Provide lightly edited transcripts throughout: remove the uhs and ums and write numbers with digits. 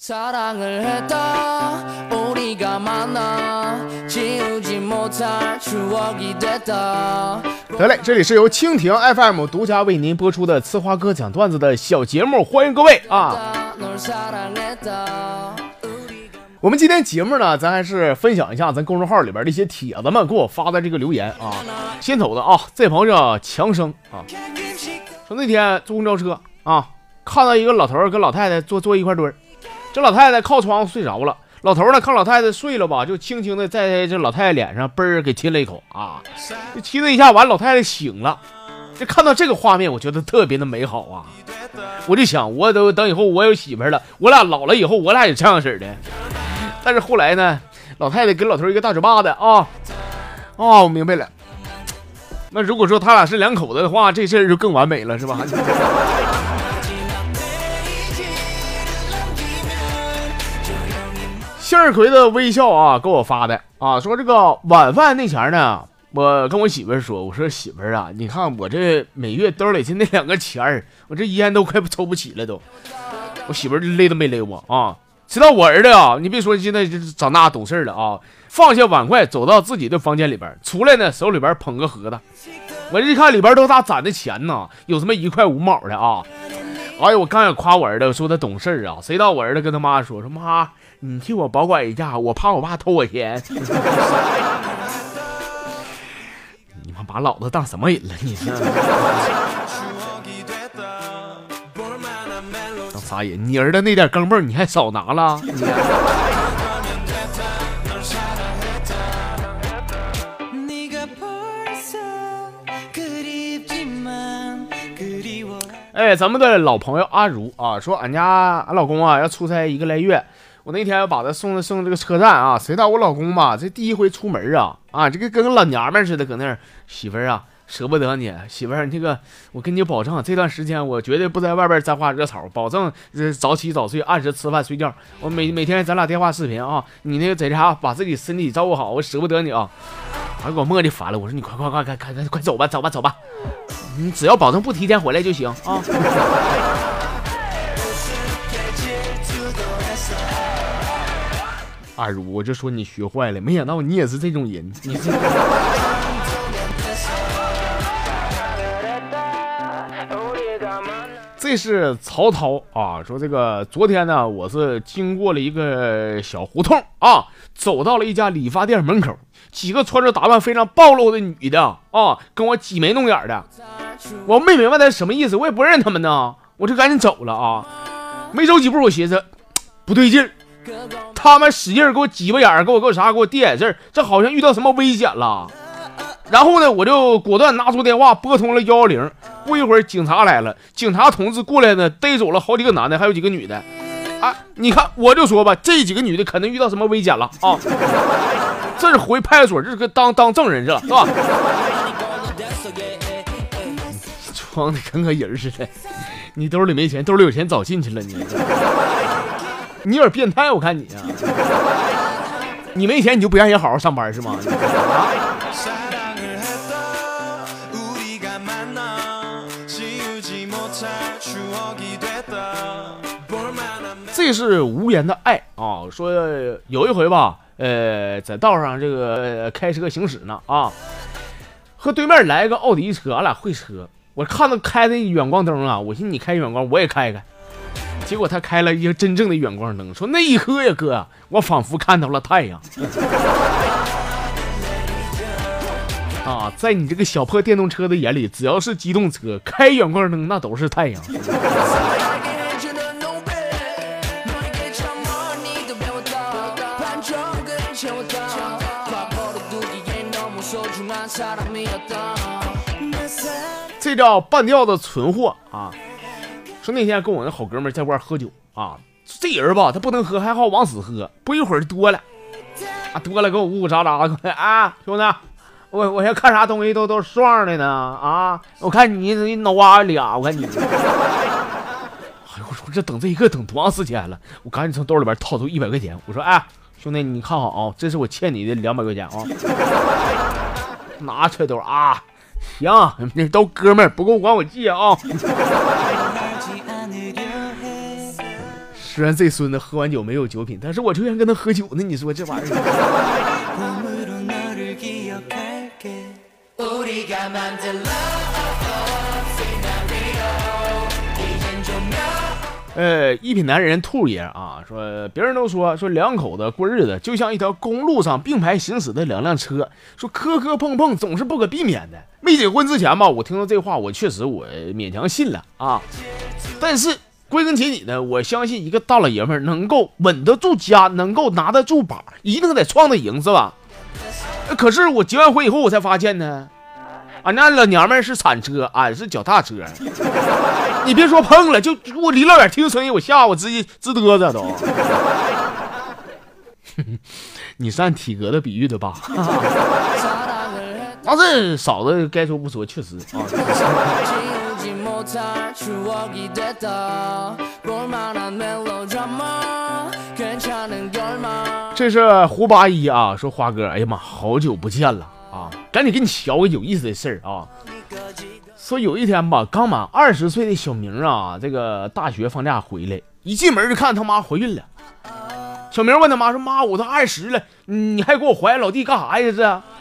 사랑을 했다 우리가 만나 지우지 못할 추억이 됐다 得嘞，这里是由蜻蜓 FM 独家为您播出的呲花哥讲段子的小节目，欢迎各位啊！我们今天节目呢，咱还是分享一下咱公众号里边的一些帖子们给我发的这个留言啊。先头的啊，这朋友叫强生啊，说那天坐公交车啊，看到一个老头跟老太太坐一块堆儿。这老太太靠窗户睡着了，老头呢看老太太睡了吧，就轻轻的在这老太太脸上嘣给亲了一口啊，就亲了一下，完老太太醒了。这看到这个画面，我觉得特别的美好啊！我就想，我都等以后我有媳妇了，我俩老了以后，我俩也这样式的。但是后来呢，老太太给老头一个大嘴巴子啊！哦，我明白了。那如果说他俩是两口子的话，这事儿就更完美了，是吧？杏儿葵的微笑啊，给我发的啊，说这个晚饭那前呢，我跟我媳妇说，我说媳妇啊，你看我这每月兜里就那2个钱，我这烟都快抽不起了都。我媳妇勒都没勒我啊，直到我儿子啊，你别说现在长大懂事了啊，放下碗筷走到自己的房间里边，出来呢手里边捧个盒子，我一看里边都大攒的钱呢，有什么1块5毛的啊。哎呦，我刚想夸我儿子，我说他懂事啊，谁到我儿子跟他妈说，说妈，你替我保管一下，我怕我爸偷我钱。你妈把老子当什么人了？你当啥人？你儿子那点钢镚你还少拿了？哎，咱们的老朋友阿如啊，说俺家俺老公啊要出差1个来月，我那天把他送这个车站啊，谁到我老公吧，这第一回出门啊，这个跟老娘们似的，搁那儿媳妇儿啊，舍不得你，媳妇儿这个我跟你保证，这段时间我绝对不在外边沾花惹草，保证早起早睡，按时吃饭睡觉，我每天咱俩电话视频啊，你那个在家把自己身体照顾好，我舍不得你啊。还给我磨叽烦了，我说你快走吧走吧，你只要保证不提前回来就行啊。阿如，我就说你学坏了，没想到你也是这种人。这是曹涛啊，说这个昨天呢，我是经过了一个小胡同啊，走到了一家理发店门口，几个穿着打扮非常暴露的女的啊，跟我挤眉弄眼的，我没明白他什么意思，我也不认他们呢，我就赶紧走了啊。没走几步，我寻思不对劲儿。他们使劲给我挤巴眼，给我递眼神，这好像遇到什么危险了。然后呢，我就果断拿出电话拨通了110。不一会儿，警察来了，警察同志过来呢，逮走了好几个男的，还有几个女的。啊，你看，我就说吧，这几个女的肯定遇到什么危险了啊！这是回派出所，这是个当证人去了，是吧？装的跟个人似的，你兜里没钱，兜里有钱早进去了你。你有点变态，我看你啊！你没钱你就不愿意好好上班是吗？这是无言的爱啊！说有一回吧，在道上这个、开车行驶呢啊，和对面来个奥迪车，俺俩会车，我看到开那远光灯啊，我寻思你开远光，我也开开。结果他开了一个真正的远光灯，说那一刻呀哥，我仿佛看到了太阳啊！在你这个小破电动车的眼里，只要是机动车开远光灯，那都是太阳。这叫半吊子存货啊！说那天跟我那好哥们在外喝酒啊，这人吧他不能喝，还好往死喝，不一会儿多了给我呜呜喳喳的啊，兄弟，我先看啥东西都爽的呢啊，我看你挠啊俩，我看你，哎呦我说这等这一个等多长时间了，我赶紧从兜里边掏出100块钱，我说哎兄弟你看好啊，这是我欠你的200块钱啊，拿出来兜啊，行，那都哥们儿不够管我借啊。虽然这孙子喝完酒没有酒品，但是我就愿意跟他喝酒呢。你说这玩意儿。一品男人兔爷啊，说别人都说两口子过日子就像一条公路上并排行驶的两辆车，说磕磕碰碰总是不可避免的。没结婚之前吧，我听到这话，我确实我勉强信了啊，但是。归根结底呢，我相信一个大老爷们儿能够稳得住家，能够拿得住把，一定得创得赢，是吧？可是我结完婚以后，我才发现呢，俺家老娘们儿是铲车，俺是脚踏车。你别说碰了，就我离老远听声音，我吓我直接直嘚瑟都。你是按体格的比喻的吧？但是嫂子该说不说，确实啊。这是胡八一啊，说花哥，哎呀妈，好久不见了啊，赶紧给你瞧个有意思的事儿啊。说有一天吧，刚满20岁的小明啊，这个大学放假回来，一进门就看他妈怀孕了。小明问他妈说：“妈，我都20了，你还给我怀老弟干啥呀？”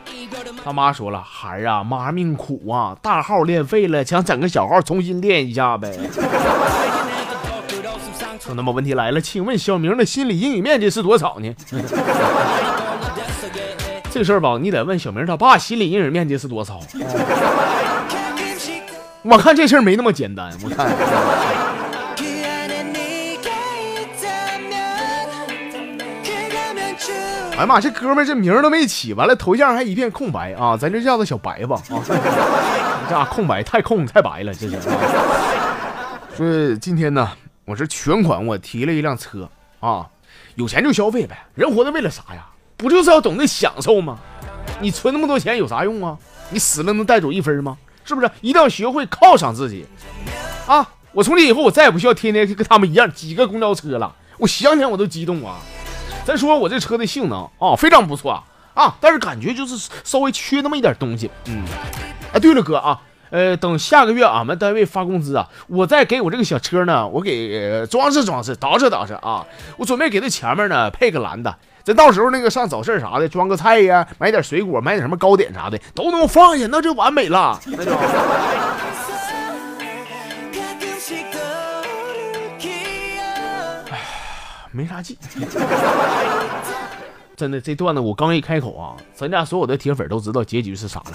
这他妈说了：“孩儿啊，妈命苦啊，大号练废了，想整个小号重新练一下呗。”说那么问题来了，请问小明的心理阴影面积是多少呢？这事儿吧，你得问小明他爸心理阴影面积是多少。我看这事儿没那么简单，我看。哎妈，这哥们这名都没起，完了头像还一片空白啊，咱就叫他小白吧啊。这空白太白了，这是。所以今天呢，我是全款我提了一辆车啊，有钱就消费呗，人活着为了啥呀？不就是要懂得享受吗？你存那么多钱有啥用啊？你死了能带走一分吗？是不是？一定要学会犒赏自己啊！我从今以后我再也不需要天天跟他们一样挤个公交车了，我想想我都激动啊。再说我这车的性能啊，非常不错啊，但是感觉就是稍微缺那么一点东西。哎，对了哥啊，等下个月俺们单位发工资啊，我再给我这个小车呢，我给装饰装饰，捯饬捯饬啊。我准备给这前面呢配个篮子，咱到时候那个上早市啥的，装个菜呀，买点水果，买点什么糕点啥的，都能放下，那就完美了。那就。没啥劲，真的这段子我刚一开口啊，咱家所有的铁粉都知道结局是啥了。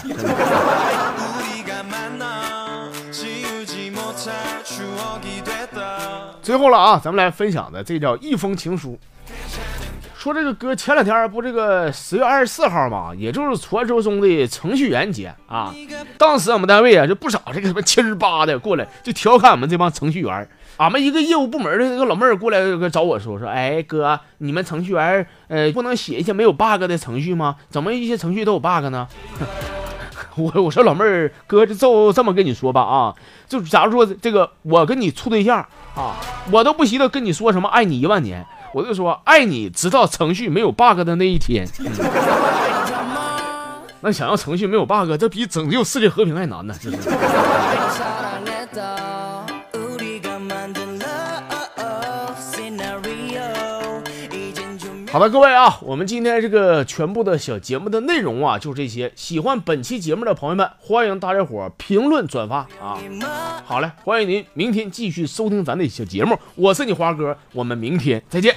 最后了啊，咱们来分享的这叫一封情书。说这个哥前两天不这个10月24号嘛，也就是传说中的程序员节啊。当时我们单位啊，就不少这个什么七十八的过来就调侃我们这帮程序员。俺们一个业务部门的那个老妹儿过来找我说哎哥，你们程序员不能写一些没有 bug 的程序吗？怎么一些程序都有 bug 呢？我说老妹儿，哥就这么跟你说吧啊，就假如说这个我跟你处对象啊，我都不稀得跟你说什么爱你10000年，我就说爱你直到程序没有 bug 的那一天。那想要程序没有 bug， 这比拯救世界和平还难呢。这是好的，各位啊，我们今天这个全部的小节目的内容啊，就这些。喜欢本期节目的朋友们，欢迎大家伙评论转发啊！好嘞，欢迎您明天继续收听咱的小节目，我是你花哥，我们明天再见。